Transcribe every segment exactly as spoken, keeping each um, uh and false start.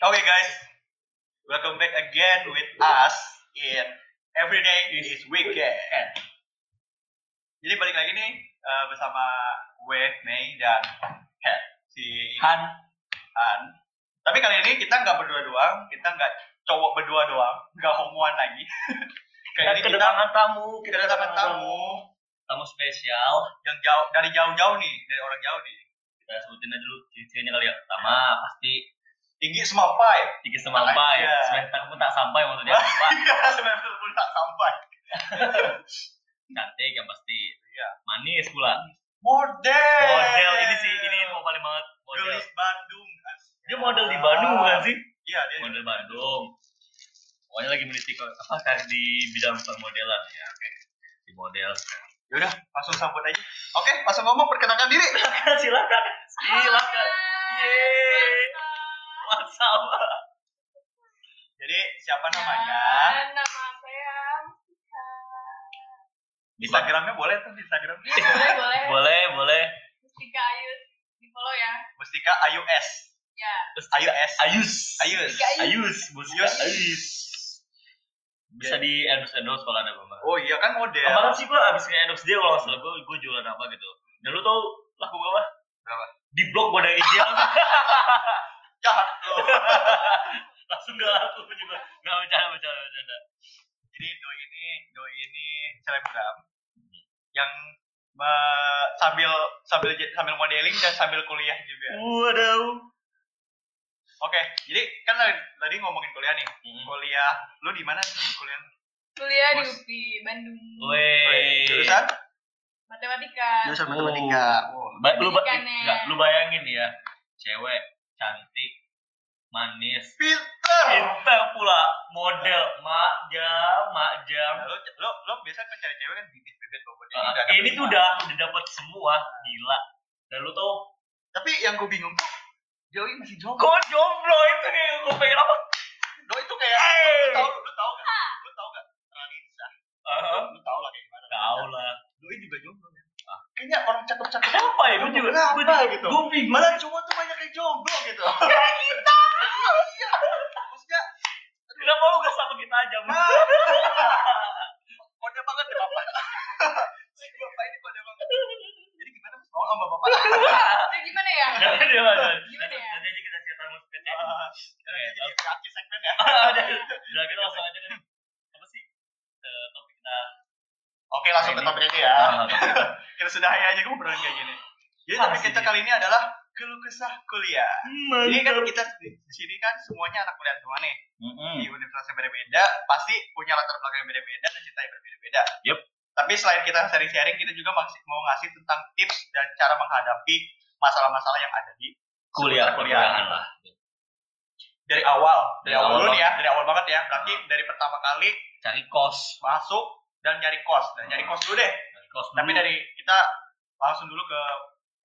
Okay guys, welcome back again with us in Everyday It Is Weekend. Jadi balik lagi nih uh, bersama Wei Mei dan Hel si Han. Han. Tapi kali ini kita nggak berdua doang, kita nggak cowok berdua doang, nggak homoan lagi. Kali ini kita kedatangan tamu, kita kedatangan tamu, tamu spesial yang jauh dari jauh-jauh nih, dari orang jauh nih. Kita sebutin aja dulu ciri-cirinya kali ya. Pertama pasti tinggi semampai, tinggi semampai, ya. Semester pun tak sampai maksudnya. Iya, semester pun tak sampai. Cantik yang pasti, ya. Manis pula. Model, model ini sih, ini mau paling banget. Model di Bandung, dia model di Bandung bukan sih? Iya, dia model Bandung. Pokoknya lagi meniti apa karir di bidang permodelan ya, okay. Di model. Ya udah, langsung sambut aja. Oke, okay, langsung ngomong perkenalkan diri. Silakan, silakan. Yeay. Sama. Jadi siapa namanya? Ya, nama saya Mustika. Instagramnya boleh tuh Instagramnya. boleh boleh. Boleh boleh. Mustika Ayus di follow ya. Mustika Ayus. Ya. Ayus. Ayus. Ayus. Ayus. Mustika Ayus. Bisa di endorse endorse kalau ada apa-apa. Oh iya kan model. Kemarin sih gua abis nge-endorse dia kalau nggak salah gua gua jualan apa gitu. Dan lu tau laku gua apa? Berapa? Di blog gua dari jalan. Jahat lo. Langsung gak laku juga. Gak bercanda-bercanda. Jadi doi ini doi ini selebgram yang uh, sambil sambil sambil modeling dan sambil kuliah juga. Waduh. Oke, okay, jadi kan tadi, tadi ngomongin kuliah nih. Hmm. Kuliah lu di mana sih kuliah? Kuliah Mas. Di U P I Bandung. Woi. Jurusan? Matematika. Jurusan oh. matematika. Oh. Ba- lu, ba- enggak, lu bayangin ya, cewek cantik, manis, pinter, pinter pula, model, mak jam, mak jam. Lo, lo, lo biasa kan cari cewek kan bibit-bibit pokoknya. Uh, ini, ini tuh udah, udah dapet semua, gila. Dan lo tau. Tapi yang gue bingung tuh, Joey masih jomblo. Kok jomblo itu nih, gue pengen apa? Lo itu kayak, hey. lo, lo tau gak? Lo tau gak? Ralinsa. Uh-huh. Lo tau lah kayak gimana. Tau lah. Joey juga jomblo. Kayaknya orang cakep-cakep apa ya? Gue juga apa, apa gitu. Gue bingung. Malah cowok tuh banyak yang jomblo gitu. Kayak kita. Iya. Maksudnya. Kenapa lu gak sama kita aja? Nah. Kode banget deh bapak. Si bapak ini kode banget. Jadi gimana mas? Mau sama bapak? Jadi gimana ya? Gimana ya? Nanti aja kita cerita sama sepeda. Nanti aja di kaki segmen ya. Udah kita langsung aja nih. Apa sih? Topik kita. Oke langsung ke topik aja ya. Kita sudah hanya aja ngobrol kayak gini. Jadi topik kita kali ini adalah keluh kesah kuliah. Mantap. Ini kan kita di sini kan semuanya anak kuliah semua nih. Mm-hmm. Di universitas yang beda-beda, pasti punya latar belakang yang beda-beda dan cerita yang berbeda-beda. Yep. Tapi selain kita sharing-sharing, kita juga mau ngasih tentang tips dan cara menghadapi masalah-masalah yang ada di kuliah kuliahan lah. Dari awal, dari, dari awal dulu ya, dari awal banget ya. Berarti hmm. dari pertama kali cari kos, masuk dan nyari kos, dan nyari kos dulu deh. Kos dulu. Tapi dari kita langsung dulu ke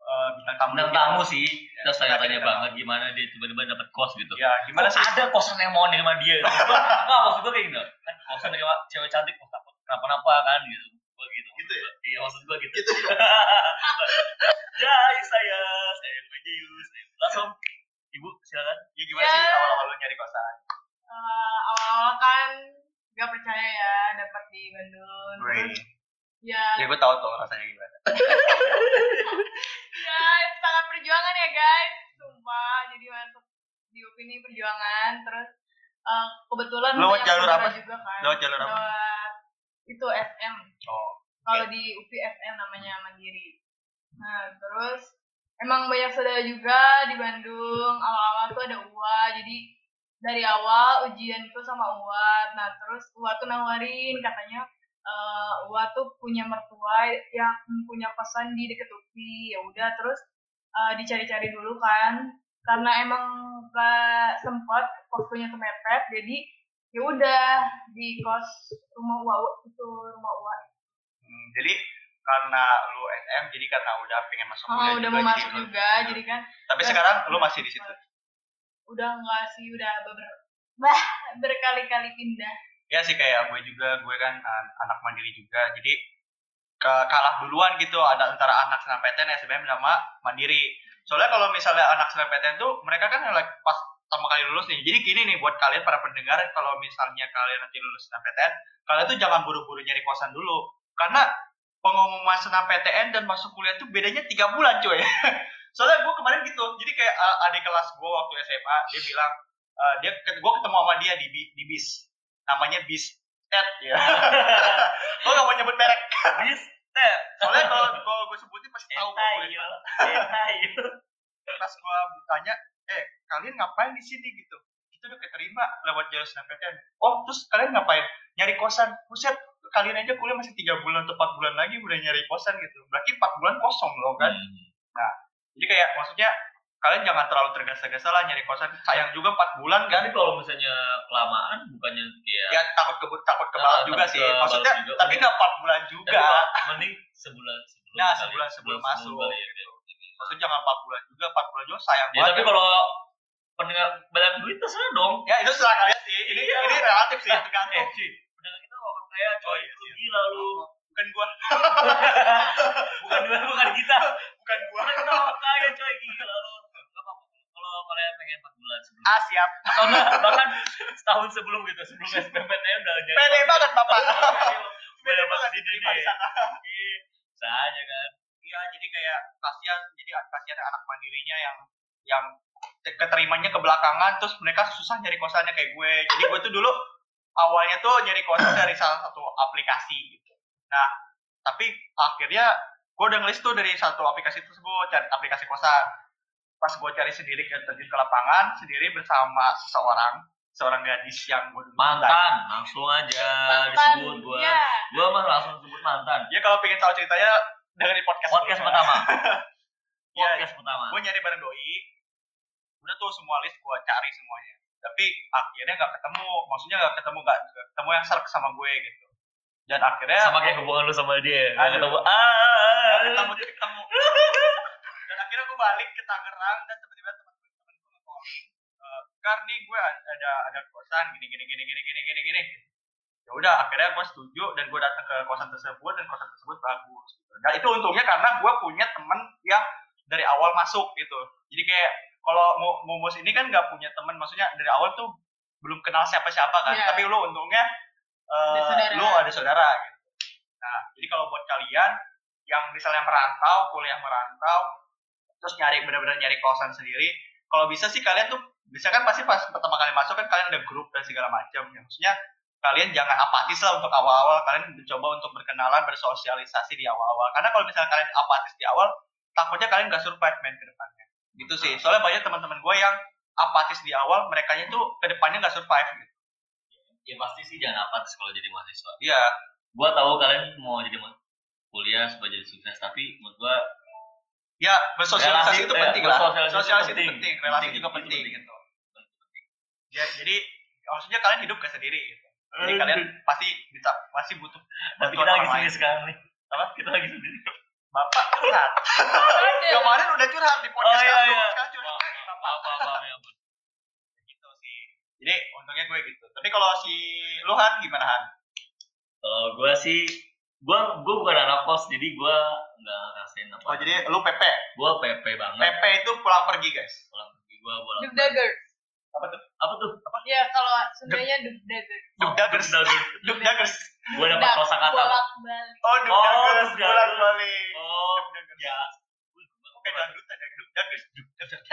uh, bintang tamu. Bintang tamu sih. Ya, terus saya tanya banget tamu. Gimana dia tiba-tiba dapat kos gitu. Ya, gimana kok sih? Ada kosan yang mau nerima dia. Enggak maksud gue kayak gitu. Kan kosan dari cewek cantik kok takut kenapa-napa kan gitu. Gue gitu. Gitu ya? Iya maksud gue gitu. Gitu. Jadi saya, saya Majus. Langsung Ibu silakan. Ya gimana ya. Sih awal-awal lu nyari kosan? Uh, awal-awal kan gak percaya ya dapat di Bandung. Terus, ya. Ya gue tau tuh rasanya gimana. Ya itu sangat perjuangan ya guys. Sumpah jadi masuk di U P I ini perjuangan. Terus uh, kebetulan banyak saudara juga kan. Lewat jalur apa? Lewat itu S M. Oh. Okay. Kalau di U P I S M namanya Mandiri. Nah terus emang banyak saudara juga di Bandung. Awal-awal tuh ada U A jadi dari awal ujian itu sama U A, nah terus U A tuh nawarin katanya uh, U A tuh punya mertua yang punya kosan di deket U P I, ya udah terus uh, dicari-cari dulu kan, karena emang gak sempat waktunya tuh mepet, jadi ya udah di kos rumah U A itu rumah U A. Hmm, jadi karena lu S M, jadi karena udah pengen masuk kuliah oh, juga, udah mau masuk juga, juga ya. Jadi kan. Tapi ya, sekarang lu masih di situ. Udah enggak sih, udah ber- berkali-kali pindah. Ya sih kayak gue juga, gue kan anak mandiri juga. Jadi ke- kalah duluan gitu, ada antara anak S N M P T N, S B M sama mandiri. Soalnya kalau misalnya anak S N M P T N tuh mereka kan pas pertama kali lulus lulus nih. Jadi gini nih buat kalian para pendengar, kalau misalnya kalian nanti lulus S N M P T N, kalian tuh jangan buru-buru nyari kosan dulu. Karena pengumuman S N M P T N dan masuk kuliah tuh bedanya tiga bulan, coy. Soalnya gue kemarin gitu. Jadi kayak uh, adik kelas gue waktu S M A, dia bilang uh, dia gue ketemu sama dia di di bis. Namanya bis Ted ya. Gue gak mau nyebut merek. Bis Ted. Soalnya kalau kalau gue sebutin pasti tahu gue. Pas gue tanya, eh kalian ngapain di sini gitu? Kita udah keterima lewat jalur S N M P T N. Oh, terus kalian ngapain? Nyari kosan. Buset, kalian aja kuliah masih tiga bulan atau empat bulan lagi udah nyari kosan gitu. Berarti empat bulan kosong loh kan. Hmm. Nah, jadi kayak maksudnya kalian jangan terlalu tergesa-gesa lah nyari kosan. Sayang juga empat bulan kan. Tapi kalau misalnya kelamaan bukannya kayak ya takut ke takut kebalas nah, juga sih. Maksudnya juga, tapi enggak empat bulan juga. Mending sebulan sebelum. Nah, sebulan sebelum masuk. Kali, ya, gitu. Maksudnya jangan empat bulan juga, empat bulan juga sayang ya, banget. Tapi ya. Kalau pendengar banyak duit terserah dong. Ya itu serah kalian sih. Ini iya. Ini relatif sih, tergantung sih. Pendengar kita orang kaya coy. Itu gila lu. Bukan gua. bukan gua, bukan kita. Bukan gua. Kita orang kaya coy, gila lu. Kalau kalian pengen empat bulan sebelum. Ah, siap. Karena bahkan setahun sebelum gitu, sebelum S P M P T N udah jadi. Pede banget Bapak. Pede banget diterima di sana. Iya. Saja kan. Iya, jadi kayak kasihan, jadi kasihan anak mandirinya yang yang keterimanya kebelakangan, terus mereka susah nyari kosannya kayak gue. Jadi gue tuh dulu awalnya tuh nyari kosan dari salah satu aplikasi gitu. Nah, tapi akhirnya gue udah ngelis tuh dari satu aplikasi tersebut, cari aplikasi kosan. Pas gue cari sendiri, terjun ke lapangan sendiri bersama seseorang, seorang gadis yang gue mantan, langsung aja disebut gue. Ya. Gue mah langsung sebut mantan. Ya kalau pengen tahu ceritanya dengerin podcast, podcast dulu, pertama. podcast ya, pertama. Gue nyari bareng doi. Udah tuh semua list gue cari semuanya. Tapi akhirnya nggak ketemu. Maksudnya nggak ketemu nggak ketemu yang serk sama gue gitu. Dan akhirnya sama kayak hubungan lu sama dia. Nggak ketemu. Ah, ketemu dia ketemu. Dan akhirnya gue balik ke Tangerang dan tiba-tiba teman-teman gue calling. Kar nih gue ada ada kosan gini gini gini gini gini gini gini. Ya udah akhirnya gue setuju dan gue datang ke kosan tersebut dan kosan tersebut bagus gitu. Dan itu untungnya karena gue punya teman yang dari awal masuk gitu. Jadi kayak kalau Momos ini kan nggak punya teman, maksudnya dari awal tuh belum kenal siapa-siapa kan. Yeah. Tapi lo untungnya uh, lo ada saudara gitu. Nah, jadi kalau buat kalian yang misalnya merantau, kuliah merantau, terus nyari benar-benar nyari kosan sendiri, kalau bisa sih kalian tuh bisa kan pasti pas pertama kali masuk kan kalian ada grup dan segala macam. Ya, maksudnya kalian jangan apatis lah untuk awal-awal, kalian mencoba untuk berkenalan, bersosialisasi di awal-awal. Karena kalau misalnya kalian apatis di awal, takutnya kalian gak survive main ke depannya. Gitu sih, soalnya banyak teman-teman gue yang apatis di awal, merekanya tuh ke depannya gak survive gitu. Ya pasti sih jangan apatis kalau jadi mahasiswa. Iya. Gue tahu kalian mau jadi ma- kuliah supaya jadi sukses, tapi menurut gue ya, bersosialisasi relasi, itu ya, penting lah. Sosialisasi itu penting, relasi penting, juga penting, penting, penting gitu. Ya, jadi maksudnya kalian hidup gak sendiri gitu. Jadi kalian pasti bisa, pasti butuh. Tapi kita lagi sendiri sekarang nih. Apa? Kita lagi sendiri. Bapak curhat. Kemarin udah curhat di podcast. Oh iya iya. Sekarang curhat. Bapak-bapak ya ampun. Gitu sih. Jadi untungnya gue gitu. Tapi kalau si lu Han gimana Han? Kalau gue sih gue gue bukan anak kos, jadi gue nggak ngerasain apa. Oh jadi lu P P? Gue P P banget. P P itu pulang pergi guys. Pulang pergi gue pulang. Dugdagers. Apa tuh? Apa tuh? Apa? Ya kalau sebenarnya dugdagers. Dugdagers. Dugdagers. Gue dapat kosakata. Oh dugdagers. Bolak balik. Oh ya. Oke dan lu tadi dugdagers. Dugdagers.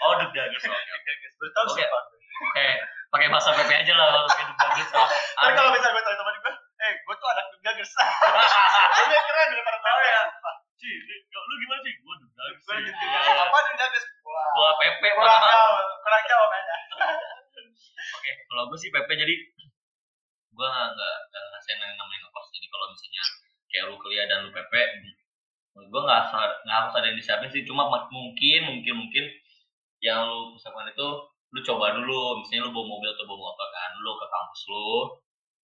Oh dugdagers. Dugdagers. Bertahu siapa? Oke pakai bahasa P P aja lah kalau pakai dugdagers. Tapi kalau bisa gue tanya teman gue. Eh, gue tuh anak dugdagers. Lebih keren daripada P P ya. Ci, lu gimana sih? Gue dugdagers. Apa dugdagers? Gua P P kurang jauh, kurang jauh kayaknya. Oke, kalau gue sih P P jadi gue nggak ngerasain yang namanya ngekos. Jadi kalau misalnya kayak lu kuliah dan lu P P, gue nggak nggak harus ada yang disiapin sih. Cuma mungkin mungkin mungkin yang lu persiapkan itu lu coba dulu. Misalnya lu bawa mobil atau bawa motor kan, lu ke kampus lu.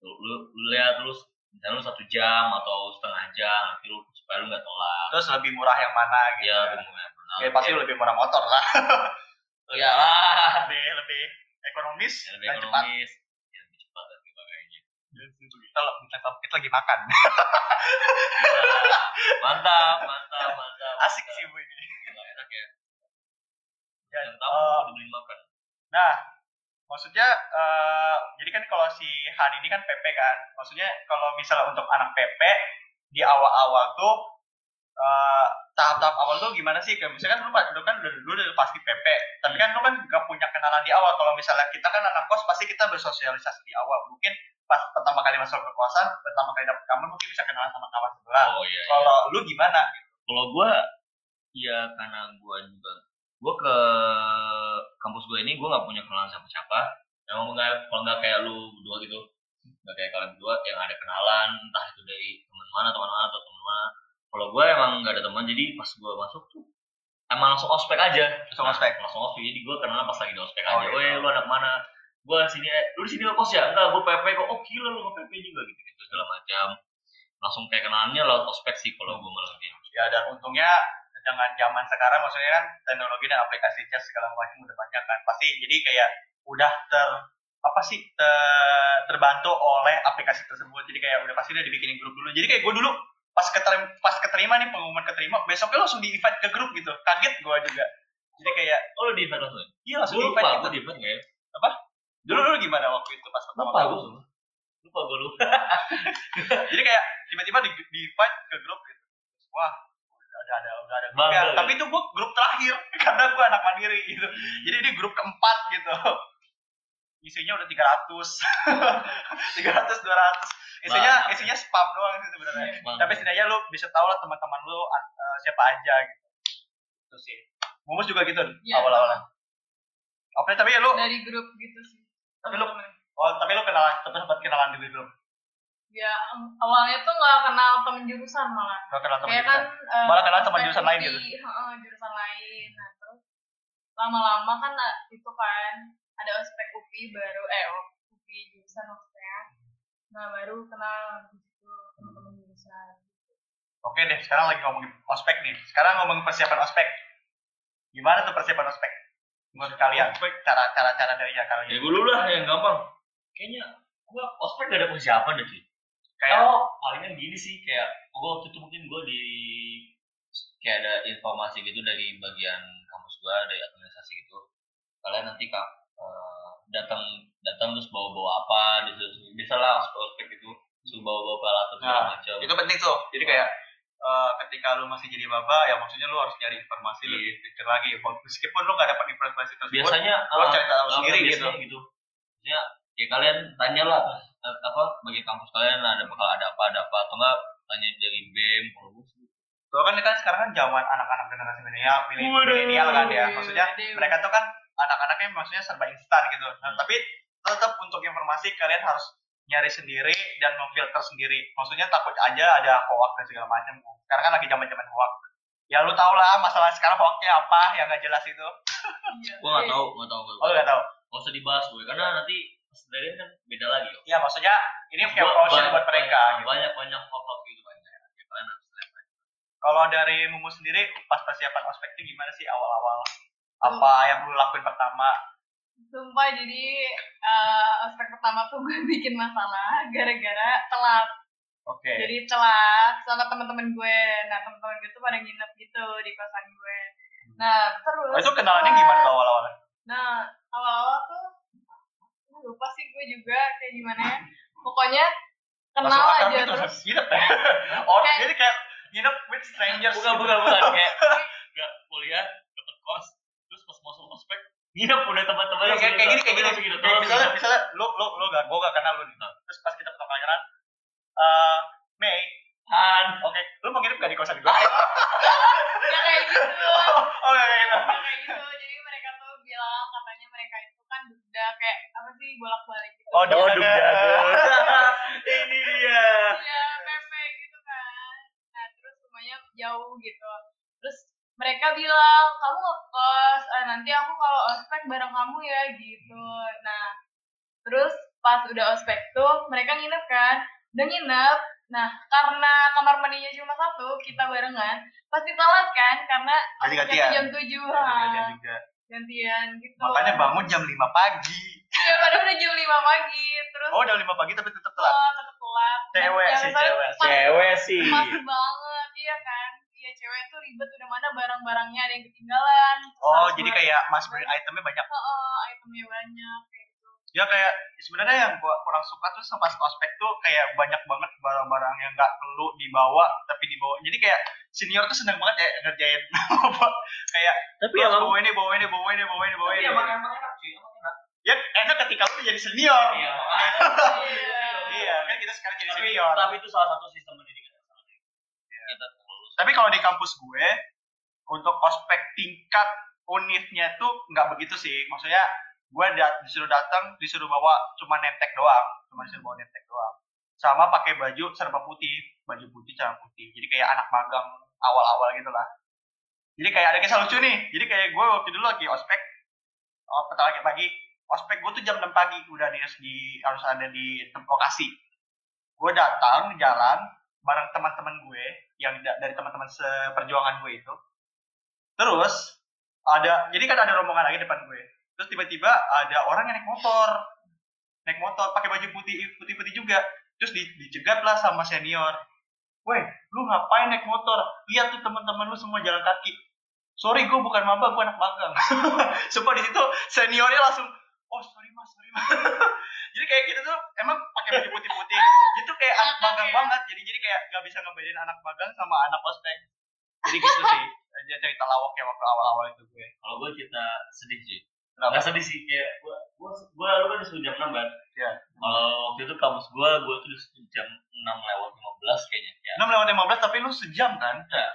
Lu, lu lihat lu misalnya lu satu jam atau setengah jam nanti lu supaya lu nggak tolak terus lebih murah yang mana gitu ya, lebih murah yang mana. Ya pasti ya. Lebih murah motor lah ya lebih lebih ekonomis ya, lebih dan ekonomis cepat. Ya lebih cepat dan sebagainya kita kita kita lagi makan mantap mantap mantap asik mantap. Sih bu ini nggak enak ya yang tahu udah beli makan Nah, maksudnya uh, jadi kan kalau si Han ini kan P P kan, maksudnya kalau misalnya untuk anak P P di awal-awal tuh uh, tahap-tahap awal tuh gimana sih? Kayak misalkan lu, lu kan dulu udah pasti P P, tapi kan lu kan gak punya kenalan di awal. Kalau misalnya kita kan anak kos pasti kita bersosialisasi di awal, mungkin pas pertama kali masuk ke kosan, pertama kali dapet kamar mungkin bisa kenalan sama kawan sebelah. Oh, iya, kalau iya. Lu gimana? Gitu. Kalau gue, ya karena gue juga, gue ke kampus gue ini gue nggak punya kenalan siapa-siapa. Emang nggak, kalau nggak kayak lu berdua gitu, nggak kayak kalian berdua yang ada kenalan, entah itu dari teman mana, teman mana atau teman mana. Kalau gue emang nggak ada teman, jadi pas gue masuk tuh emang langsung ospek aja, langsung nah, ospek, langsung ospek. Jadi gue kenalan pas lagi di ospek oh, aja. Woi, iya. Lu anak mana? Gue sini, lu di sini ngekos ya? Enggak, gue P P kok. Oh gila lu nge-P P juga gitu-gitu segala macam. Langsung kayak kenalannya laut ospek sih kalau gue malah dia. Ya dan untungnya dengan zaman sekarang maksudnya kan teknologi dan aplikasi chat segala macam udah banyak kan. Pasti jadi kayak udah ter apa sih ter, terbantu oleh aplikasi tersebut. Jadi kayak udah pasti udah dibikinin grup dulu. Jadi kayak gue dulu pas keterima, pas keterima nih pengumuman keterima, besoknya langsung di-invite ke grup gitu. Kaget gue juga. Jadi kayak oh lu di-invite langsung? Iya langsung di-invite. Lupa, gue di-invite nggak ya? Apa? Dulu lu gimana waktu itu pas pertama kali? Lupa, lupa gue lupa. Jadi kayak tiba-tiba di, di invite ke grup gitu. Wah, udah ada udah ada grupnya. Bang, tapi itu gue grup terakhir karena gue anak mandiri gitu. Jadi ini grup keempat gitu. Isinya udah tiga ratus. tiga ratus dua ratus. Isinya bang, isinya spam doang sih sebenarnya. Tapi setidaknya lu bisa tahu lah teman-teman lu uh, siapa aja gitu. Itu sih. Mumus juga gitu yeah. Awal-awalnya. Oke, tapi ya lu dari grup gitu sih. Tapi lu, oh tapi lu kenalan, tapi sempat kenalan di grup. Ya awalnya tuh nggak kenal teman jurusan malah. Nggak kenal teman jurusan. Kan, uh, malah kenal teman jurusan lain gitu. Uh, jurusan lain. Nah terus lama-lama kan itu kan ada ospek U P I baru, eh U P I jurusan maksudnya. Nah baru kenal gitu teman-teman jurusan. Oke deh, sekarang lagi ngomongin ospek nih. Sekarang ngomongin persiapan ospek. Gimana tuh persiapan ospek? Menurut kalian ospek cara-cara cara dari ya kalian? Ya gue dulu lah yang gampang. Kayaknya gue ospek gak ada persiapan deh sih. Kayak oh, palingan gini sih kayak gue waktu itu mungkin gue di kayak ada informasi gitu dari bagian kampus gue dari administrasi gitu. Kalian nanti kak uh, datang datang terus bawa-bawa apa? Bisa lah ospek gitu. Terus bawa-bawa pelat atau nah, macam. Itu penting tuh. Jadi kayak Uh, ketika lu masih jadi maba, ya maksudnya lu harus nyari informasi yeah. lebih detail lagi. Meskipun lu nggak dapat informasi tersebut, biasanya lu uh, cari tahu uh, sendiri gitu. gitu. Ya, ya kalian tanyalah uh, apa bagi kampus kalian ada bakal ada apa ada apa atau enggak tanya dari B E M kalau gitu. Soalnya kan, kan sekarang kan zaman anak-anak generasi milenial kan ya, maksudnya mereka tuh kan anak-anaknya maksudnya serba instan gitu. Nah, tapi tetap untuk informasi kalian harus nyari sendiri dan memfilter sendiri. Maksudnya takut aja ada hoax dan segala macam. Sekarang kan lagi zaman-zaman hoax. Ya lu tau lah masalah sekarang hoaxnya apa yang nggak jelas itu. Gue nggak tahu, nggak tahu. Oh nggak tahu. Nggak usah dibahas gue, karena nanti sebenarnya kan beda lagi. Iya maksudnya ini kayak proses buat mereka. Banyak banyak hoax gitu banyak. Kalau dari Mumu sendiri pas persiapan ospek itu gimana sih awal-awal? Apa yang lu lakuin pertama? Sumpah jadi uh, ospek pertama tuh gue bikin masalah gara-gara telat. Oke. Okay. Jadi telat sama teman-teman gue. Nah teman-teman gue tuh pada nginep gitu di kosan gue. Nah terus. Oh, itu kenalannya telat. Gimana tuh awal-awalnya? Nah awal-awal tuh lupa sih gue juga kayak gimana ya. Pokoknya kenal aja itu, terus. Nginep ya. Orang okay. Jadi kayak nginep with strangers. Bukan bukan bukan kayak nggak kuliah dapet kos terus pas masuk ospek. Nginep udah teman-teman ya, kayak, kayak gini kayak gini gitu. Misalnya misalnya lu lu lu gak gue gak kenal lu nih. Terus pas kita pertama kenalan eh Mei Han, oke, okay. Lu mau nginep gak di kosan gue? Enggak kayak gitu. Oh, enggak kayak gitu. Enggak kayak gitu. Jadi mereka tuh bilang katanya mereka itu kan udah kayak apa sih bolak-balik gitu. Oh, dugda. Ini dia. Iya, P P gitu kan. Nah, terus semuanya jauh gitu. Terus mereka bilang, kamu ngekos, eh, nanti aku kalau ospek bareng kamu ya, gitu. Nah, terus pas udah ospek tuh, mereka nginep kan. Udah nginep, nah karena kamar mandinya cuma satu, kita barengan. Pasti telat kan, karena ospeknya jam tujuh. Gantian juga. Gantian, gitu. Makanya bangun jam lima pagi. Iya, padahal udah jam lima pagi. Terus, oh, jam lima pagi tapi tetap telat? Oh, tetap telat. Cewek sih, cewek. Cewek sih. Pas banget, iya kan. Iya, cewek tuh ribet, udah mana barang-barangnya ada yang ketinggalan. Oh, jadi kayak mas beli itemnya banyak. Heeh, uh, uh, itemnya banyak kayak gitu. Ya kayak sebenarnya yang gua kurang suka tuh sama ospek tuh kayak banyak banget barang-barang yang enggak perlu dibawa tapi dibawa. Jadi kayak senior tuh seneng banget ya ngerjain kayak tapi ya bawa ini, bawa ini, bawa ini, bawa ini, bawa ini. Iya, emang enak sih, emang enak. Ya enak ketika lu jadi senior. Iya. Iya, kan kita sekarang jadi tapi, senior. Tapi itu salah satu sistem pendidikan yang salah. Iya. Tapi kalau di kampus gue untuk ospek tingkat unitnya tuh nggak begitu sih. Maksudnya gue dat- disuruh datang, disuruh bawa cuma nemtek doang, cuma disuruh bawa nemtek doang. Sama pakai baju serba putih, baju putih serba putih. Jadi kayak anak magang awal-awal gitu lah. Jadi kayak ada kisah lucu nih. Jadi kayak gue waktu dulu lagi ospek oh, petang pagi. Ospek gue tuh jam enam pagi udah di, di harus ada di lokasi. Gue datang jalan bareng teman-teman gue yang da, dari teman-teman seperjuangan gue itu. Terus ada jadi kan ada rombongan lagi depan gue. Terus tiba-tiba ada orang yang naik motor, naik motor pakai baju putih putih-putih juga. Terus di, dicegat lah sama senior. Weh, lu ngapain naik motor? Lihat tuh teman-teman lu semua jalan kaki. Sorry, gue bukan maba, gue anak magang. Sumpah di situ seniornya langsung oh sorry mas, sorry mas. Jadi kayak gitu tuh emang pakai baju putih-putih. Itu kayak anak magang banget. Jadi jadi kayak nggak bisa ngebedain anak magang sama anak ospek. Jadi gitu sih. Jadi cerita lawak ya waktu awal-awal itu gue. Kalau gue cerita sedih sih. Nggak sedih sih kayak gue gue gue lu kan disuruh jam enam kan? Iya. Kalau waktu itu kampus gue gue tuh disuruh jam enam lewat lima belas kayaknya. Ya. Enam lewat lima belas tapi lu sejam kan? Iya.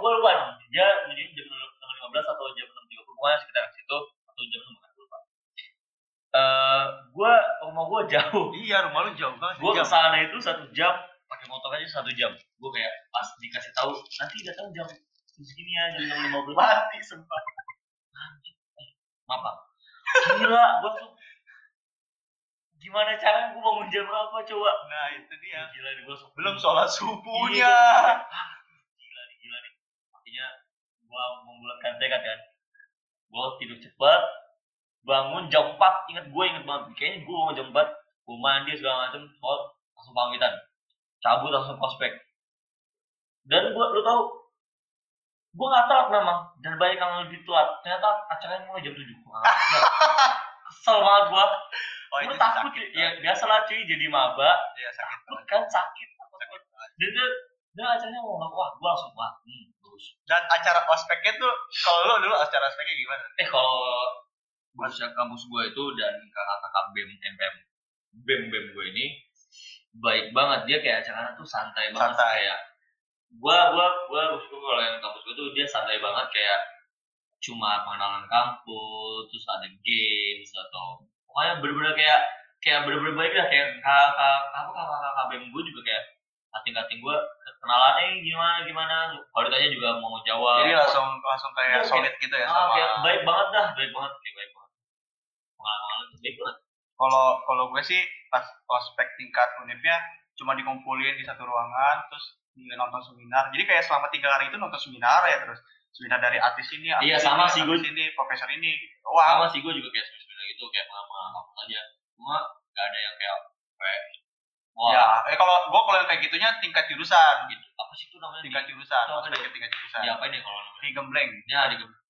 Oh gue lupa. Dia mungkin jam enam lima belas atau jam enam tiga puluh sekitar situ atau jam enam. Uh, gue rumah gue jauh. Iya rumah lu jauh banget. Gue kesana itu satu jam pakai motor aja satu jam. Gue kayak pas dikasih tahu nanti datang jam segini aja jam lima belas mati sempat. Maaf. Gila gue tuh gimana caranya gue bangun jam berapa coba? Nah itu dia. Gila nih gue belum sholat subuhnya. Gila nih gila nih. Makanya gue membulatkan tekad kan. Gue tidur cepat. Bangun jam empat, ingat gue ingat banget kayaknya gue bangun jam empat, gue mandi segala macam, sholat, langsung pamitan, cabut langsung ospek. Dan gue, lo tau, gue nggak telat memang, dan banyak yang lebih telat. Ternyata acaranya mulai jam tujuh. Kesel banget gue, oh, gue takut sakit, ya, ya biasa lah cuy jadi maba, ya, takut kan sakit, sakit. Dan dia, dia acaranya mau nggak, wah gue langsung wah, hmm, terus. Dan acara ospeknya tuh, kalau lo dulu acara ospeknya gimana? Eh kalau Bursa kampus gue itu dan kakak-kakak B E M M P M B E M B E M gue ini baik banget, dia kayak acaranya tuh santai banget santai. Kayak gue gue gue bersyukur kalau yang kampus gue tuh dia santai banget kayak cuma pengenalan kampus terus ada games atau pokoknya bener-bener kayak kayak bener-bener baik lah kayak kakak-kakak B E M gue juga kayak kating-kating gue kenalannya gimana gimana kalau ditanya juga mau jawab jadi langsung langsung kayak ya, solid gitu ya ah, sama kayak baik banget dah baik banget kayak baik banget pengalaman itu baik banget kalau kalau gue sih pas ospek tingkat unipnya cuma dikumpulin di satu ruangan terus nonton seminar jadi kayak selama tiga hari itu nonton seminar ya terus seminar dari artis ini artis iya, sama ini, sih artis gue. Ini profesor ini wow. Sama sih gue juga kayak seminar gitu kayak sama apa aja cuma nggak ada yang kayak kayak wow. Ya, eh kalau gua kalau yang kayak gitunya tingkat jurusan gitu. Apa sih itu namanya? Tingkat di, jurusan. Ospek tingkat jurusan. Ya, apa ini kalau namanya? Digembleng. Ya, digembleng.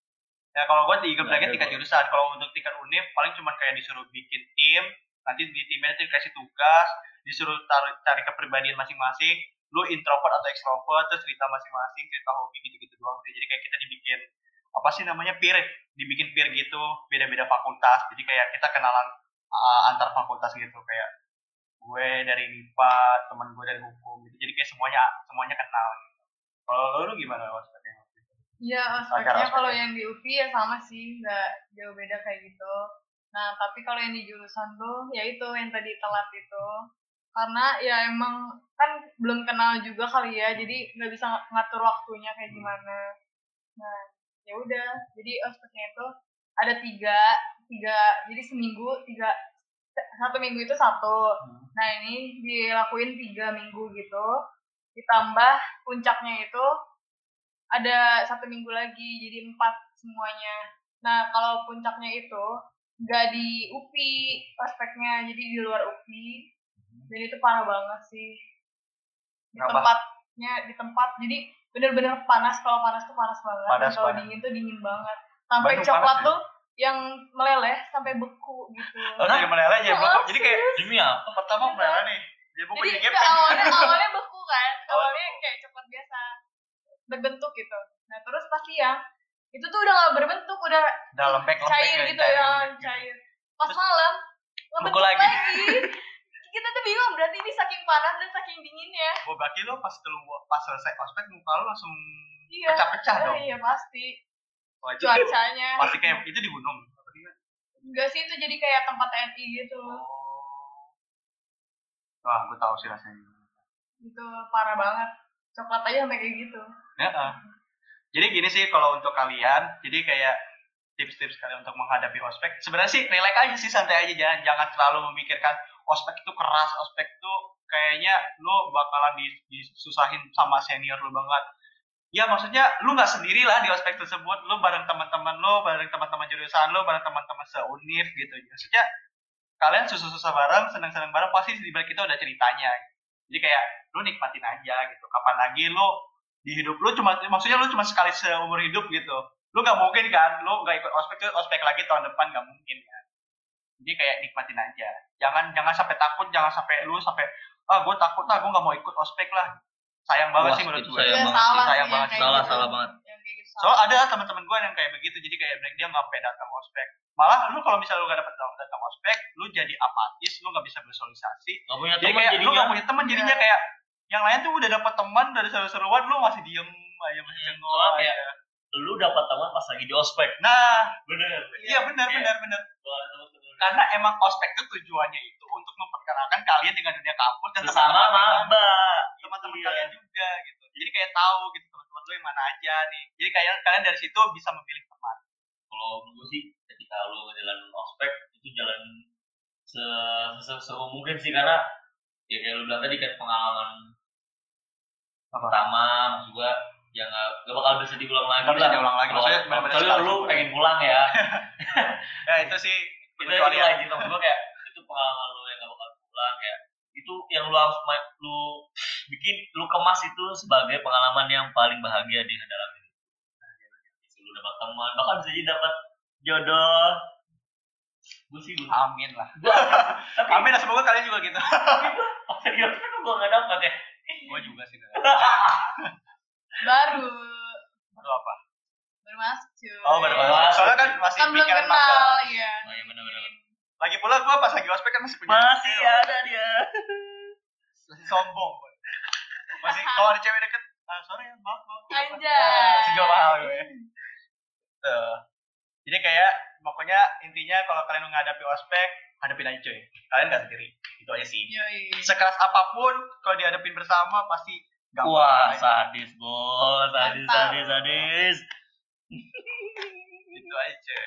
Ya, kalau gua digemblengnya tingkat jurusan. Kalau untuk tingkat univ paling cuma kayak disuruh bikin tim, nanti di timnya nanti dikasih tugas, disuruh tar- cari kepribadian masing-masing, lu introvert atau extrovert, terus cerita masing-masing, cerita hobi gitu-gitu doang. Jadi kayak kita dibikin apa sih namanya? Peer, dibikin peer gitu, beda-beda fakultas. Jadi kayak kita kenalan uh, antar fakultas gitu kayak gue dari N I P A, teman gue dari hukum gitu. Jadi kayak semuanya semuanya kenal gitu. Kalau lo lu gimana ospeknya? Iya, ospeknya kalau yang di U P I ya sama sih, enggak jauh beda kayak gitu. Nah, tapi kalau yang di jurusan tuh ya itu yang tadi telat itu. Karena ya emang kan belum kenal juga kali ya. Jadi enggak bisa ngatur waktunya kayak gimana. Nah, ya udah. Jadi ospeknya itu ada tiga, tiga jadi seminggu tiga satu minggu itu satu, hmm. Nah ini dilakuin tiga minggu gitu, ditambah puncaknya itu ada satu minggu lagi, jadi empat semuanya. Nah kalau puncaknya itu nggak di U P I ospeknya, jadi di luar U P I, hmm. Dan itu parah banget sih. Di Kenapa? Tempatnya, di tempat, jadi bener-bener panas. Kalau panas tuh panas banget, panas, kalau panas. Dingin tuh dingin banget. Sampai Bandung coklat panas, tuh ya? Yang meleleh sampai beku gitu. Oh, nah, jadi meleleh aja beku. Jadi kayak ini ya, pertama meleleh nih. Jadi beku jadi kayak awalnya awalnya beku kan. Awalnya kayak coklat biasa berbentuk gitu. Nah, terus pas siang itu tuh udah gak berbentuk, udah lempek, cair lempek, gitu ya, cair. Pas terus malam ngebeku lagi. lagi. Kita tuh bingung, berarti ini saking panas dan saking dinginnya. Wah, berarti lo pas telu pas selesai ospek muka lo langsung iya, pecah-pecah eh, dong. Iya, pasti. Wajib cuacanya. Pasti kayak itu di gunung. Enggak sih, itu jadi kayak tempat T N I gitu. Oh. Wah, gue tahu sih rasanya. Itu parah banget. Coklat aja sampai kayak gitu. Ya. Uh. Jadi gini sih kalau untuk kalian, jadi kayak tips-tips kalian untuk menghadapi ospek. Sebenarnya sih relax aja sih, santai aja, jangan jangan terlalu memikirkan ospek itu keras, ospek itu kayaknya lo bakalan disusahin sama senior lo banget. Ya maksudnya lu gak sendiri lah di ospek tersebut, lu bareng teman-teman lu, bareng teman-teman jurusan lu, bareng teman-teman seuniv gitu. Maksudnya kalian susah-susah bareng, senang-senang bareng, pasti di balik itu ada ceritanya. Jadi kayak lu nikmatin aja gitu. Kapan lagi lu di hidup lu cuma maksudnya lu cuma sekali seumur hidup gitu. Lu gak mungkin kan lu gak ikut ospek tuh ospek lagi tahun depan, gak mungkin kan. Jadi kayak nikmatin aja. Jangan jangan sampai takut, jangan sampai lu sampai ah gue takut lah, gue gak mau ikut ospek lah. Sayang banget. Wah, sih menurut gue sayang, ya, salah, sayang banget salah gitu. Salah banget gitu, salah. So ada teman-teman gue yang kayak begitu, jadi kayak dia nggak pengen datang ospek, malah lu kalau misalnya lu nggak dapet datang ospek lu jadi apatis, lu nggak bisa bersosialisasi, nggak punya jadi teman, kayak jadinya. Lu nggak punya teman jadinya ya. Kayak yang lain tuh udah dapet teman dari seru-seruan, lu masih diem aja, masih cengol aja. Kayak lu dapet teman pas lagi di ospek. Nah bener iya ya, bener, ya. bener bener bener karena emang ospek itu tujuannya itu untuk memperkenalkan kalian dengan dunia kampus dan sama maba teman-teman iya. Kalian juga gitu, jadi kayak tahu gitu teman-teman lu yang mana aja nih, jadi kayak kalian dari situ bisa memilih teman. Kalau menurut sih ketika lu ngejalanin ospek itu jalan seseru mungkin sih, karena ya kayak lu bilang tadi kan pengalaman pertama juga ya nggak nggak bakal bisa diulang lagi lah. Kalau lu pengen pulang ya, ya itu sih. Itu lagi lagi temen gue kayak itu pengalaman lu yang gak bakal pulang, kayak itu yang lu harus lu bikin lu kemas itu sebagai pengalaman yang paling bahagia di dalam hidup. Nah, lu dapat teman, bahkan bisa jadi dapat jodoh. Gue sih gue amin lah. Gua, tapi, amin lah, semoga kalian juga gitu. Tapi gue gue nggak dapat ya. Gue juga sih. Baru. Baru apa? Baru masuk. Oh baru masuk. Soalnya kan masih pikiran kenal, iya. Oh iya benar-benar. Lagi pula gue pas lagi ospek kan masih punya. Masih ada dia. Masih sombong. Gue. Masih kalau ada cewek deket, ah sorry ya maaf maaf. Anjay. Sejauh mahal gue. Tuh. Jadi kayak pokoknya intinya kalau kalian menghadapi ospek, hadapin aja cuy. Kalian nggak sendiri. Itu aja sih. Yoi. Sekeras apapun kalau dihadapin bersama pasti. Gampang. Wah sadis bos, sadis sadis sadis. Itu aja.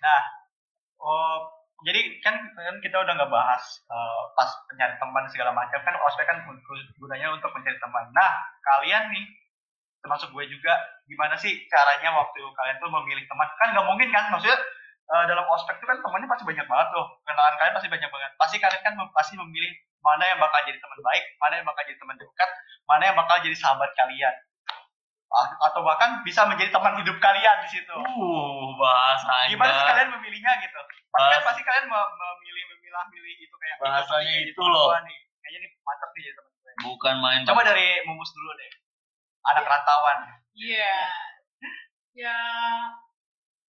Nah, oh, jadi kan kan kita udah nggak bahas uh, pas mencari teman segala macam kan, ospek kan gunanya untuk mencari teman. Nah, kalian nih termasuk gue juga, gimana sih caranya waktu kalian tuh memilih teman? Kan nggak mungkin kan, maksudnya uh, dalam ospek tuh kan temannya pasti banyak banget tuh, kenalan kalian pasti banyak banget. Pasti kalian kan pasti memilih mana yang bakal jadi teman baik, mana yang bakal jadi teman dekat, mana yang bakal jadi sahabat kalian. Atau bahkan bisa menjadi teman hidup kalian di situ. Uh, bahasanya. Gimana sih kalian memilihnya gitu? Pasti kan pasti kalian memilih memilah-milih gitu kayak bahasanya itu, itu loh. Nih. Kayaknya ini mantap nih jadi teman gue. Bukan main. Coba dari Mumus dulu deh. Anak yeah. Rantauan. Iya. Yeah. Ya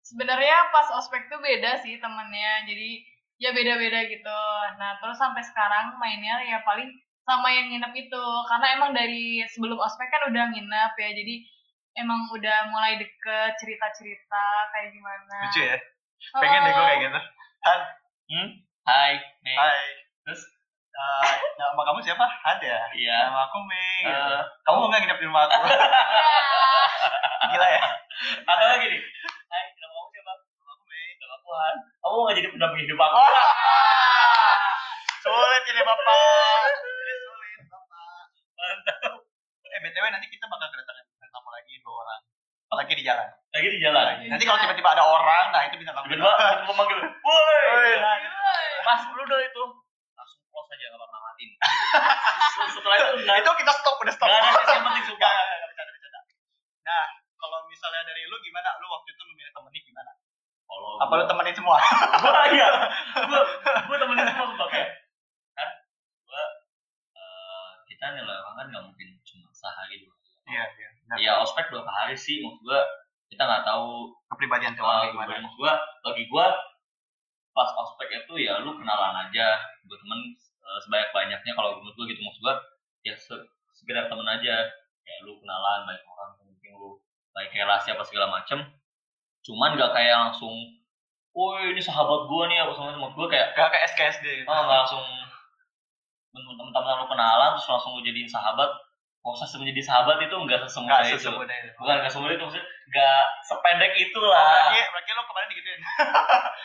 sebenarnya pas ospek tuh beda sih temannya. Jadi ya beda-beda gitu. Nah, terus sampai sekarang mainnya ya paling sama yang nginep itu, karena emang dari sebelum ospek kan udah nginep ya, jadi emang udah mulai deket, cerita-cerita kayak gimana. Lucu ya, pengen oh. Deh gue kayak gitu. Han, hmm? Hai, Mei. Hai. Terus uh, nama kamu siapa? Han ya. Iya. Nama aku Mei. Uh, gitu. Kamu mau nggak nginep di rumah aku? Gila ya. Atau lagi nih. Hai, nama kamu siapa? Nama aku Mei. Nama aku Han. Kamu nggak jadi pendamping hidup aku? Sulit ini bapak. Mantap. Eh B T W nanti kita bakal kedatangan tamu lagi dua orang. Lagi di jalan. Lagi di jalan. Lagi. Nanti kalau tiba-tiba ada orang, nah itu bintang tamu. Tiba-tiba mau manggil. Woi. Mas lu dulu itu. Langsung close aja enggak bakal matiin. Setelah itu nah, itu kita stop udah stop. Enggak ada yang penting suka. Enggak, enggak bercanda. apa lu temenin semua? Wah iya, gua, gua temenin semua sumpah kayak kan, gua uh, kita nih orang kan nggak mungkin cuma sehari dua kali. Iya iya. Iya ospek dua kali sih, maksud gua kita nggak tahu kepribadian orang uh, gimana. Maksud gua bagi gua pas ospek itu ya lu kenalan aja, gua temen uh, sebanyak-banyaknya kalau menurut gua gitu, maksud gua ya sekedar temen aja, ya lu kenalan banyak orang, mungkin lu baik relasi apa segala macem. Cuman gak kayak langsung, woi ini sahabat gue nih, apa sama teman gue kayak gak kayak S K S D gitu. Oh, gak langsung teman-teman lu kenalan terus langsung lu jadiin sahabat. Proses menjadi sahabat itu gak sesemudah itu. itu. Bukan gak semudah itu, maksudnya gak sependek itulah. Oh, berarti, berarti lo kemarin digituin.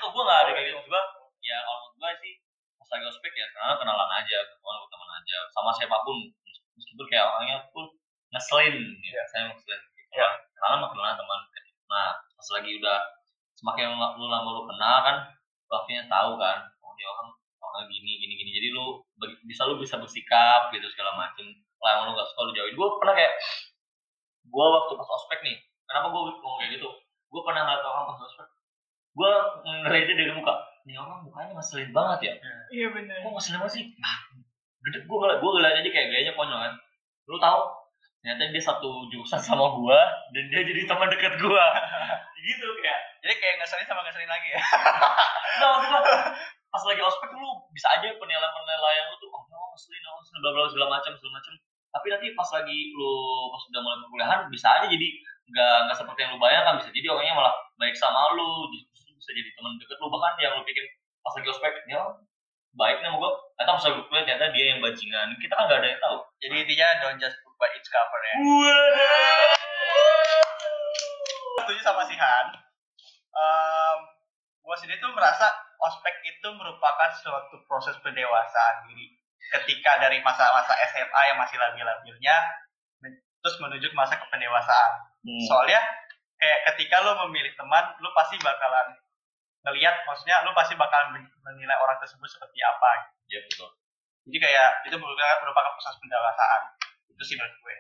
Tuh gue gak ada kayak gitu. Gue, ya kalau gue sih pas lagi ospek ya karena kenalan aja, kenalan teman aja sama siapapun. Meskipun kayak orangnya full ngeselin, ya. Saya ngeselin. Ya. Kenalan sama kenalan teman. Nah, pas lagi udah semakin lu lama lu kenal kan, pastinya tahu kan, oh dia orang orangnya gini gini gini. Jadi lu bisa lu bisa bersikap gitu segala macam. Lah yang lu nggak suka lu jauhin. Gue pernah kayak, gue waktu pas ospek nih, kenapa gue ngomong kayak gitu? Gue pernah ngeliat orang pas ospek, gue ngeliatnya dari muka. Nih orang mukanya ngeselin banget ya. Iya benar. Kok ngeselin banget sih? Nah, gede gue ngeliat gue ngeliat aja kayak gayanya konyol kan. Lu tahu? Ternyata dia satu jurusan sama gua dan dia jadi teman dekat gua. Gitu kayak. Jadi kayak ngeselin sama ngeselin lagi ya. Enggak maksud gua pas lagi ospek lu bisa aja penilaian-penilaian lu tuh oh no, ngeselin, no, ngeselin, bla bla segala macam, segala macam. Tapi nanti pas lagi lu pas udah mulai perkuliahan bisa aja jadi enggak enggak seperti yang lu bayangkan, bisa jadi orangnya malah baik sama lu, bisa jadi teman dekat lu, bahkan yang lu pikir pas lagi ospek ya baik sama gua, atau pas lagi kuliah ternyata dia yang bajingan. Kita kan enggak ada yang tahu. Jadi intinya don't just buat each cover ya. Setuju sama si Han. Um, gue sendiri tuh merasa ospek itu merupakan suatu proses pendewasaan diri. Ketika dari masa-masa S M A yang masih labil-labilnya, terus menuju ke masa kependewasaan. Hmm. Soalnya kayak ketika lo memilih teman, lo pasti bakalan ngelihat, maksudnya lo pasti bakalan menilai orang tersebut seperti apa. Iya betul. Jadi kayak itu merupakan proses pendewasaan. Itu sih menurut gue.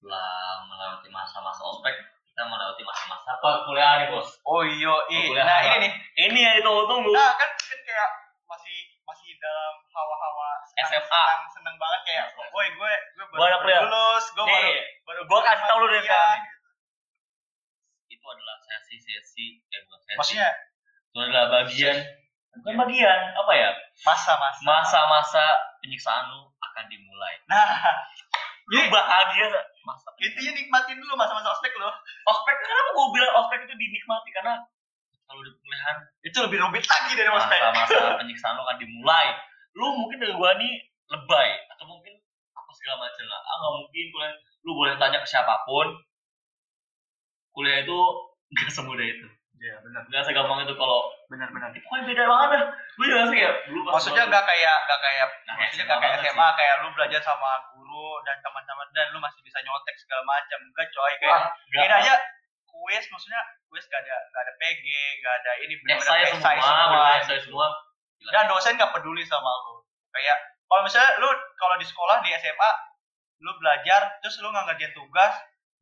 Setelah melewati masa-masa ospek, kita melewati masa-masa perkuliahan nih bos. Oh iya, iya. Nah ini nih, ini yang ditunggu-tunggu. Nah kan, kan kayak masih masih dalam hawa-hawa senang, S M A. Senang, senang banget kayak, woi gue gue baru lulus, gue nih, baru baru gue kasih tau lu deh kan. Itu adalah sesi-sesi, eh bukan sesi. Maksudnya? Itu adalah bagian, bukan bagian, apa ya? Masa-masa. Masa-masa penyiksaan lu akan dimulai. Nah, lu bahagia masa. Intinya nikmatin dulu masa-masa ospek lo. Ospek, kenapa gue bilang ospek itu dinikmati? Karena kalau di pemilihan itu lebih rumit lagi dari ospek. Masa-masa penyiksaan lo akan dimulai. Lu mungkin dari gua nih lebay atau mungkin apa segala macam lah. Ah nggak mungkin kuliah. Lu boleh tanya ke siapapun. Kuliah itu nggak semudah itu. Iya benar. Nggak segampang itu kalau benar-benar. Pokoknya beda banget dah. Beda sih ya. Maksudnya nggak kayak nggak kayak. Nah, maksudnya nggak kayak S M A kayak lu belajar sama guru dan teman-teman dan lu masih bisa nyontek segala macam. Enggak coy kayak. Ini aja kuis maksudnya kuis nggak ada nggak ada P G nggak ada ini benar-benar esai semua. Benar-benar esai semua. Dan dosen nggak peduli sama lu. Kayak kalau misalnya lu kalau di sekolah di S M A lu belajar terus lu nggak ngerjain tugas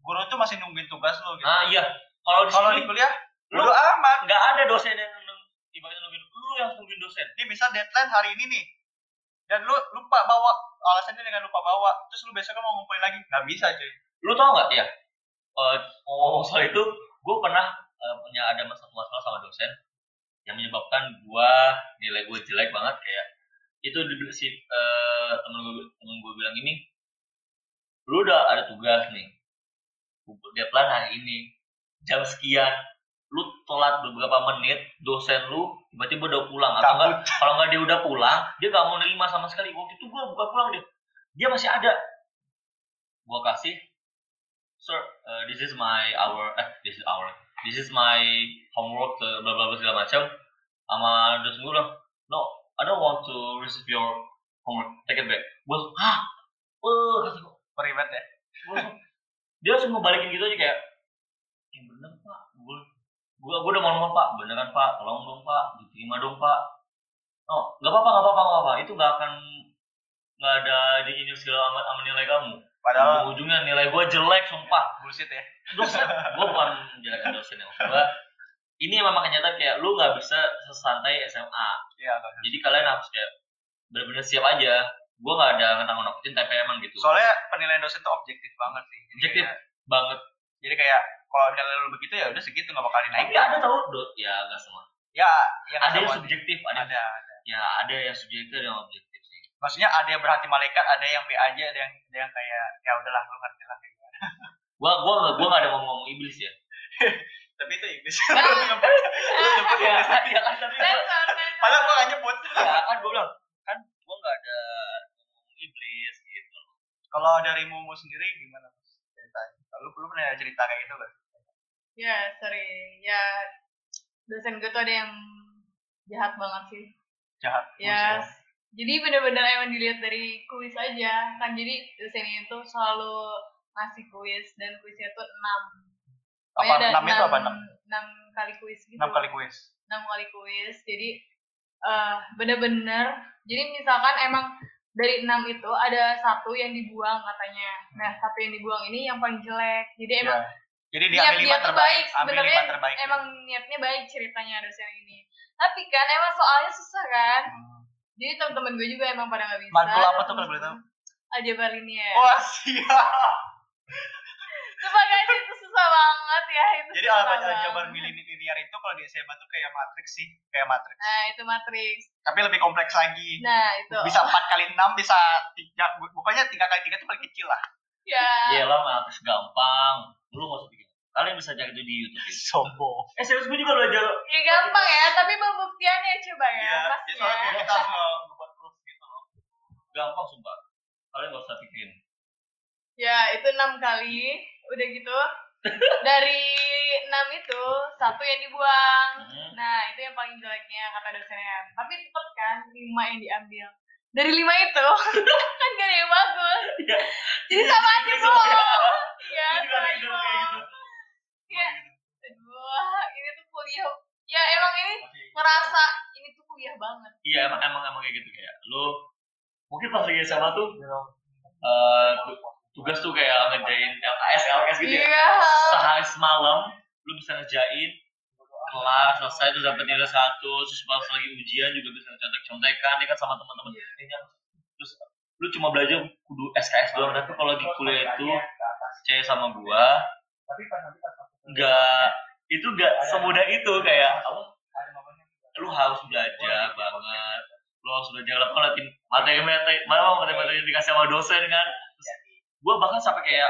guru tuh masih nungguin tugas lu. Gitu. Ah iya. Kalau kalau di kuliah lu amat nggak ada dosen yang tiba-tiba nungguin lu yang nungguin dosen ini misal deadline hari ini nih dan lu lupa bawa alasannya dengan lupa bawa terus lu besoknya mau ngumpulin lagi nggak bisa cuy lu tau nggak ya uh, oh soal itu gue pernah uh, punya ada masalah masalah sama dosen yang menyebabkan gue nilai gue jelek banget kayak itu duduk si uh, temen gue temen gue bilang ini lu udah ada tugas nih deadline hari ini jam sekian lu telat beberapa menit, dosen lu tiba-tiba udah pulang. Atau enggak, kalau nggak dia udah pulang, dia nggak mau nerima sama sekali. Waktu itu gue bukan pulang dia, dia masih ada. Gue kasih, sir, uh, this is my hour, eh, this is hour, this is my homework, bla bla bla segala macam. Sama dosen gue bilang, no, I don't want to receive your homework, take it back. Gue, hah, uh, kasih gue, peribet ya. Dia langsung ngebalikin gitu aja kayak, yang bener pak, gue. Gua gua udah mohon-mohon Pak, beneran Pak, tolong dong Pak, diterima dong Pak. Oh, enggak apa-apa, enggak apa-apa, enggak apa-apa. Itu enggak akan enggak ada diinjak segala amat sama nilai kamu. Padahal di ujungnya nilai gua jelek sumpah, bullshit ya. Dosen, gua bukan menjelekkan dosen yang gua. ini memang kenyataan kayak lu nggak bisa sesantai S M A. Iya. Jadi kalian harus kayak benar-benar siap aja. Gue nggak ada ngenang-ngenakin tapi emang gitu. Soalnya penilaian dosen tuh objektif banget sih. Jadi objektif kayak, banget. Jadi kayak kalau nilai lu begitu ya udah segitu nggak bakal dinaik. Tapi ada tau dot ya nggak semua. Ya yang ada yang subjektif ada. Ada, ada. Ya ada yang subjektif ada yang objektif sih. Maksudnya ada yang berhati malaikat, ada yang B aja, ada yang ada yang kayak ya udahlah lu ngerti lah kayak gimana. Gua gua gua nggak ada mau ngomong iblis ya. Tapi itu iblis. Lu nyebut iblis tapi ya kan. Padahal gua nggak nyebut. Ya kan gua bilang kan gua nggak ada ngomong iblis gitu. Kalau dari Momo sendiri gimana ceritanya? Lu lu pernah cerita kayak gitu nggak? Ya sering. Ya dosen gue tuh ada yang jahat banget sih. Jahat. Ya. Yes. Jadi benar-benar emang dilihat dari kuis aja kan. Jadi dosen itu selalu ngasih kuis dan kuisnya tuh enam. Apa enam itu apa enam? Enam kali kuis gitu. Enam kali kuis. Enam kali kuis. Jadi uh, benar-benar. Jadi misalkan emang dari enam itu ada satu yang dibuang katanya. Nah satu yang dibuang ini yang paling jelek. Jadi emang. Yeah. Jadi dia ambil lima terbaik, ambil lima terbaik. Emang niatnya baik ceritanya dosen ini. Tapi kan emang soalnya susah kan. Hmm. Jadi teman-teman gue juga emang pada nggak bisa. Matkul apa tuh kalau boleh tahu? Aljabar linear. Wah siap. Coba guys itu susah banget ya itu. Jadi aljabar linear itu kalau di S M A tuh kayak matriks sih, kayak matriks. Nah itu matriks. Tapi lebih kompleks lagi. Nah itu. Bisa empat kali enam, bisa tiga. Pokoknya tiga kali tiga tuh paling kecil lah. Ya. Iya lah matriks gampang. Lu nggak usah bikin. Kalian bisa cari itu di YouTube. Sombong. Eh serius gue juga belajar. Ya gampang ya, tapi pembuktiannya coba ya. Iya. Ya, soalnya kita harus ngebuat proof gitu loh. Gampang sumpah. Kalian nggak usah pikirin. Ya itu enam kali, udah gitu. Dari enam itu satu yang dibuang. Hmm. Nah itu yang paling jeleknya kata dosennya. Tapi tetap kan lima yang diambil. Dari lima itu kan gak ada yang bagus. Ya. Jadi sama aja bohong. Iya, sama aja bohong. Iya. Aduh, ini tuh kuliah. Ya emang ini ngerasa ini tuh kuliah banget. Iya, emang emang emang kayak gitu kayak. Lu mungkin pas lagi S M A tuh uh, tugas tuh kayak ngerjain L K S L K S gitu. Iya. Ya. Sehari semalam lu bisa ngerjain kelar selesai terus dapat nilai satu, terus pas lagi ujian juga bisa contek-contekan ya kan sama teman-teman lainnya. Terus lu cuma belajar kudu S K S doang, tapi kalau di kuliah itu percaya sama gua tapi pas nanti pas enggak itu enggak semudah itu kayak lu harus belajar banget, lu harus belajar lah kalau liatin materi-materi malah materi-materi dikasih sama dosen kan. Terus gua bahkan sampai kayak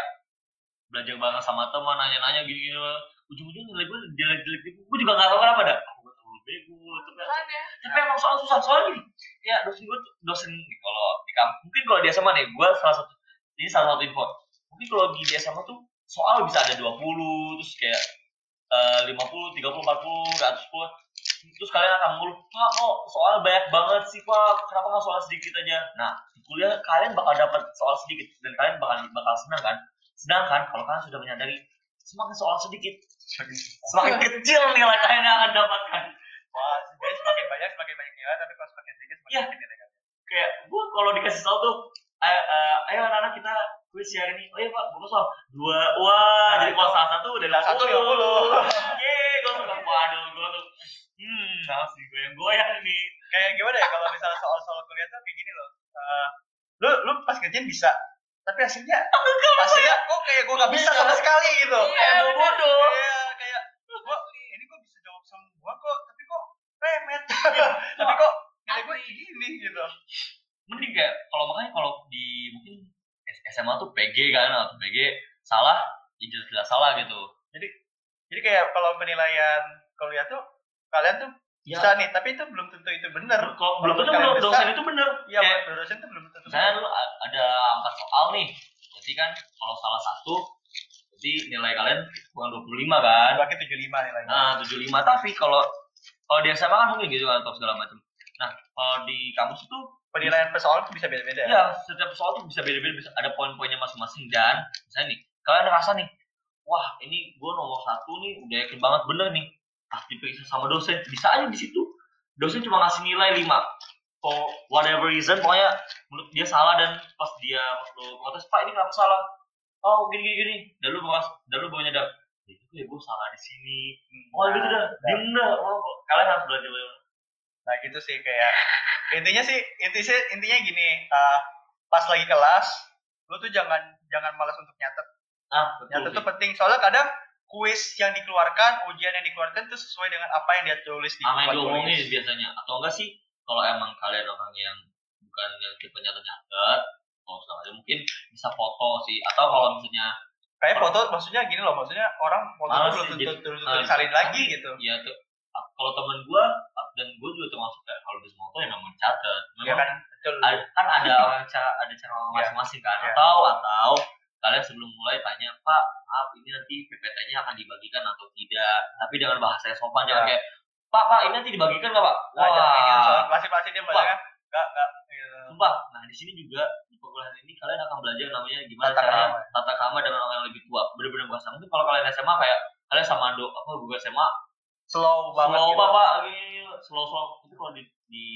belajar banget sama teman, nanya-nanya gini-gini ujung-ujungnya nilai gue jelek-jelek gitu, gue juga nggak tahu kenapa dah. Gue terlalu bego, tapi emang soal susah soal gini. Ya dosen gue dosen kalau di kampung, mungkin kalau di S M A nih, gue salah satu ini salah satu info. Mungkin kalau di S M A tuh soal bisa ada dua puluh, terus kayak lima puluh, tiga puluh, empat puluh, seratus sepuluh. Terus kalian akan mulu, pak kok soal banyak banget sih pak, kenapa nggak soal sedikit aja? Nah di kuliah kalian bakal dapat soal sedikit dan kalian bakal bakal senang kan. Sedangkan kalau kalian sudah menyadari semakin soal sedikit, semakin kecil nilai kalian yang akan dapatkan. Wah, jadi semakin banyak semakin banyak nilai, tapi kalau semakin sedikit semakin sedikit nilai kan. Kayak gua kalau dikasih soal tuh, ayo, ayo anak-anak kita kuis hari ini. Oh iya pak, bukan soal dua. Wah, jadi kalau salah satu udah salah satu ya puluh. Yeay, gua suka. Waduh, gua tuh, hmm, nasi goyang-goyang nih. Kayak gimana ya kalau misalnya soal-soal kuliah tuh kayak gini loh. Lu lu pas kerjain bisa. Tapi hasilnya, hasilnya kok kayak gue gak bisa sama sekali gitu. Kayak mau bodoh. Iya, kayak gue ini kok bisa jawab semua kok, tapi kok remet. Tapi kok nilai gue gini gitu. Mending kayak, kalau makanya kalau di mungkin S M A tuh P G kan, atau P G salah, ya jelas-jelas salah gitu. Jadi jadi kayak kalau penilaian kuliah tuh, kalian tuh bisa nih, tapi itu belum tentu itu benar. Kalau belum tentu belum dosen itu benar. Iya, dosen itu belum tentu. Misalnya lu ada angka soal nih, berarti kan kalau salah satu, berarti nilai kalian kurang dua puluh lima kan? Pakai tujuh puluh lima nilainya. Nah, tujuh puluh lima tapi kalau kalau di S M A kan mungkin gitu kan atau segala macam. Nah, kalau di kampus itu penilaian per soal itu bisa beda-beda. Iya, setiap soal itu bisa beda-beda, bisa ada poin-poinnya masing-masing dan misalnya nih, kalian ngerasa nih, wah ini gue nomor satu nih, udah yakin banget bener nih. Pas diperiksa sama dosen, bisa aja di situ dosen cuma ngasih nilai lima for whatever reason, pokoknya menurut dia salah dan pas dia pas lo protes, pak ini kenapa salah? Oh gini gini gini, dan lu baru dan lu baru nyadar, ya gitu ya gue salah di sini. Oh nah, itu udah diem dah, kalian harus belajar. Nah gitu sih kayak intinya sih intinya intinya gini, uh, pas lagi kelas lu tuh jangan jangan malas untuk nyatet. Ah, betul, nyatet sih. Tuh penting soalnya kadang kuis yang dikeluarkan, ujian yang dikeluarkan itu sesuai dengan apa yang dia tulis di papan tulis biasanya. Atau enggak sih kalau emang kalian orang yang bukan yang tipe nyatet-nyatet, kalau misalnya mungkin bisa foto sih, atau kalau misalnya kayak foto maksudnya gini loh, maksudnya orang foto belum tentu salin lagi gitu. Iya tuh. Kalau teman gue dan gue juga termasuk kayak kalau habis moto yang namanya catat, memang ya kan, ada, kan ada cara ada cara masing-masing kan, ya. atau atau kalian sebelum mulai tanya, Pak, maaf ini nanti P P T-nya akan dibagikan atau tidak, tapi dengan bahasa yang sopan, jangan ya. kayak Pak Pak ini nanti dibagikan nggak Pak? Wah, pasti-pasti dia belajar nggak nggak. Sumpah, nah di sini juga di perkuliahan ini kalian akan belajar namanya gimana tata caranya kama. tata krama dengan orang yang lebih tua, benar-benar bahasa itu kalau kalian S M A kayak kalian sama do apa bukan S M A slow banget slow gitu. Pak gini slow slow itu kalau di di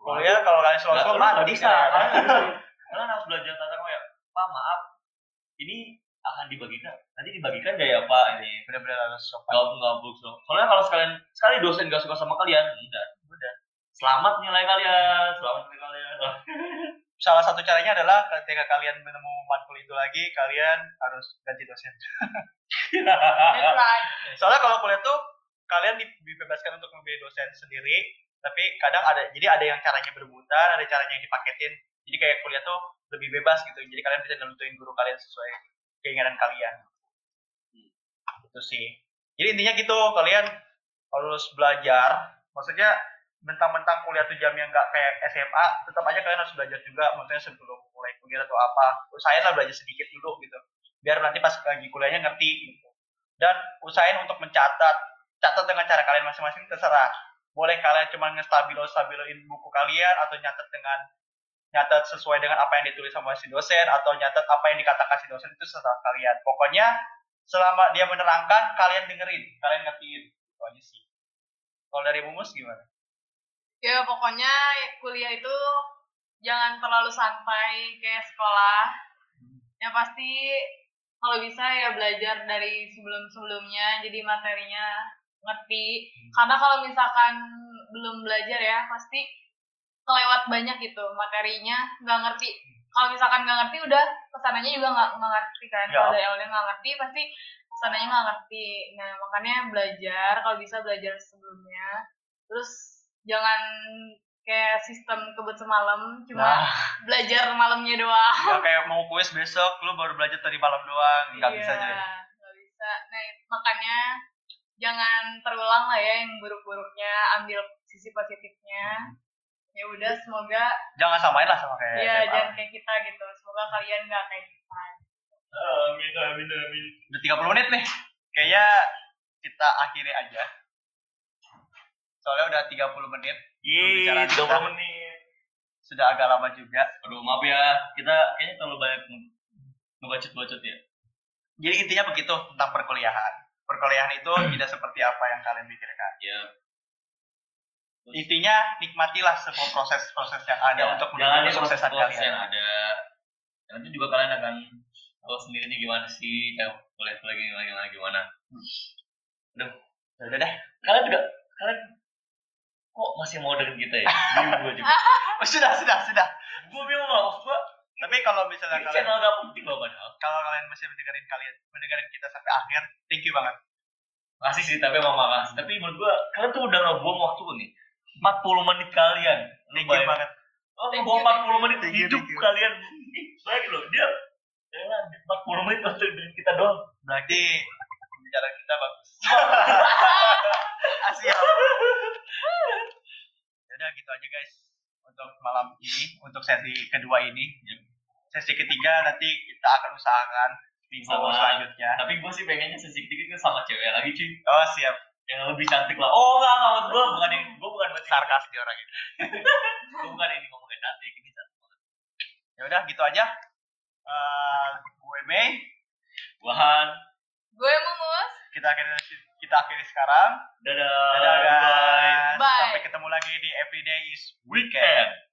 kuliah kalau kalian slow slow mah nggak bisa, kalian kalian harus belajar tata krama ya. Pak maaf ini akan dibagikan nanti dibagikan gak ya Pak, ini benar-benar harus sopan, nggak boleh slow soalnya kalau sekalian sekali dosen gak suka sama kalian enggak udah selamat nilai kalian selamat nilai kalian salah satu caranya adalah ketika kalian menemu matkul itu lagi kalian harus ganti dosen. Soalnya kalau kuliah tuh kalian dibebaskan untuk memilih dosen sendiri, tapi kadang ada, jadi ada yang caranya berebutan, ada caranya yang dipaketin. Jadi kayak kuliah tuh lebih bebas gitu. Jadi kalian bisa nentuin guru kalian sesuai keinginan kalian. Hmm. Itu sih. Jadi intinya gitu, kalian harus belajar. Maksudnya mentang-mentang kuliah tuh jamnya nggak kayak S M A, tetap aja kalian harus belajar juga. Maksudnya sebelum mulai kuliah atau apa, usahain lah belajar sedikit dulu gitu. Biar nanti pas lagi kuliahnya ngerti gitu. Dan usahain untuk mencatat. Catat dengan cara kalian masing-masing, terserah. Boleh kalian cuma ngestabilo-stabiloin buku kalian, atau nyatat dengan nyatat sesuai dengan apa yang ditulis sama si dosen, atau nyatat apa yang dikatakan si dosen, itu terserah kalian. Pokoknya selama dia menerangkan, kalian dengerin, kalian ngertiin. Itu aja sih. Kalau dari Mumus gimana? Ya pokoknya kuliah itu jangan terlalu santai kayak sekolah. Yang pasti kalau bisa ya belajar dari sebelum-sebelumnya, jadi materinya ngerti, karena kalau misalkan belum belajar ya pasti kelewat banyak gitu materinya, nggak ngerti. Kalau misalkan nggak ngerti udah pesanannya juga nggak ngerti kan, ya. Kalau dari awalnya nggak ngerti pasti pesanannya nggak ngerti. Nah makanya belajar, kalau bisa belajar sebelumnya, terus jangan kayak sistem kebut semalam, cuma nah. belajar malamnya doang. Ya, kayak mau kuis besok, lu baru belajar tadi malam doang, nggak iya, bisa aja. Nggak bisa. Nah makanya jangan terulang lah ya yang buruk-buruknya, ambil sisi positifnya. Hmm. Ya udah semoga jangan samain lah sama kayak ya, S M A. Jangan kayak kita gitu. Semoga kalian nggak kayak kita. Amin amin amin. Udah tiga puluh menit nih. Kayaknya kita akhiri aja. Soalnya udah tiga puluh menit. Iya, tiga puluh menit. Sudah agak lama juga. Aduh, maaf ya. Kita kayaknya terlalu banyak ngebacot-bacot ya. Jadi intinya begitu tentang perkuliahan. Perkuliahan itu tidak seperti apa yang kalian pikirkan. Ya. Intinya nikmatilah semua proses-proses yang ada ya, untuk menuju kesuksesan kalian. Proses yang ada. Nanti juga kalian akan tahu sendirinya gimana sih kayak kuliah lagi gimana gimana. Aduh, udah deh. Kalian juga kalian kok masih mau dengan kita ya? Bingung gua juga. Sudah, sudah, sudah. Gua bingung loh, gua. Tapi kalau misalnya ini kalian agak penting loh padahal. Kalau kalian masih mendengarin kalian, mendengarin kita sampai akhir, thank you banget. Makasih sih, tapi emang makasih. Tapi menurut gua kalian tuh udah ngebuang waktu nih. empat puluh menit kalian. Thank you banget. Oh, ngebuang empat puluh menit hidup kalian. Lagi loh, dia. Jangan empat puluh menit untuk kita doang. Berarti pembicaraan kita bagus. Asyik. Yaudah gitu aja guys. Untuk malam ini, untuk sesi kedua ini, sesi ketiga nanti kita akan usahakan minggu selanjutnya. Tapi gue sih pengennya sesi ketiga itu sama cewek lagi cuy. Oh siap, yang lebih cantik lah. Oh nggak nggak gue bukan ini, gue bukan buat sarkas di orang ini. Gue bukan ini ngomongin cantik, ini cantik banget. Ya udah gitu aja. Uh, gue Mei, gue Han, gue Mumus. Kita akhiri kita akhiri sekarang. Dadah. Dadah guys. Bye. Sampai ketemu lagi di Everyday is Weekend.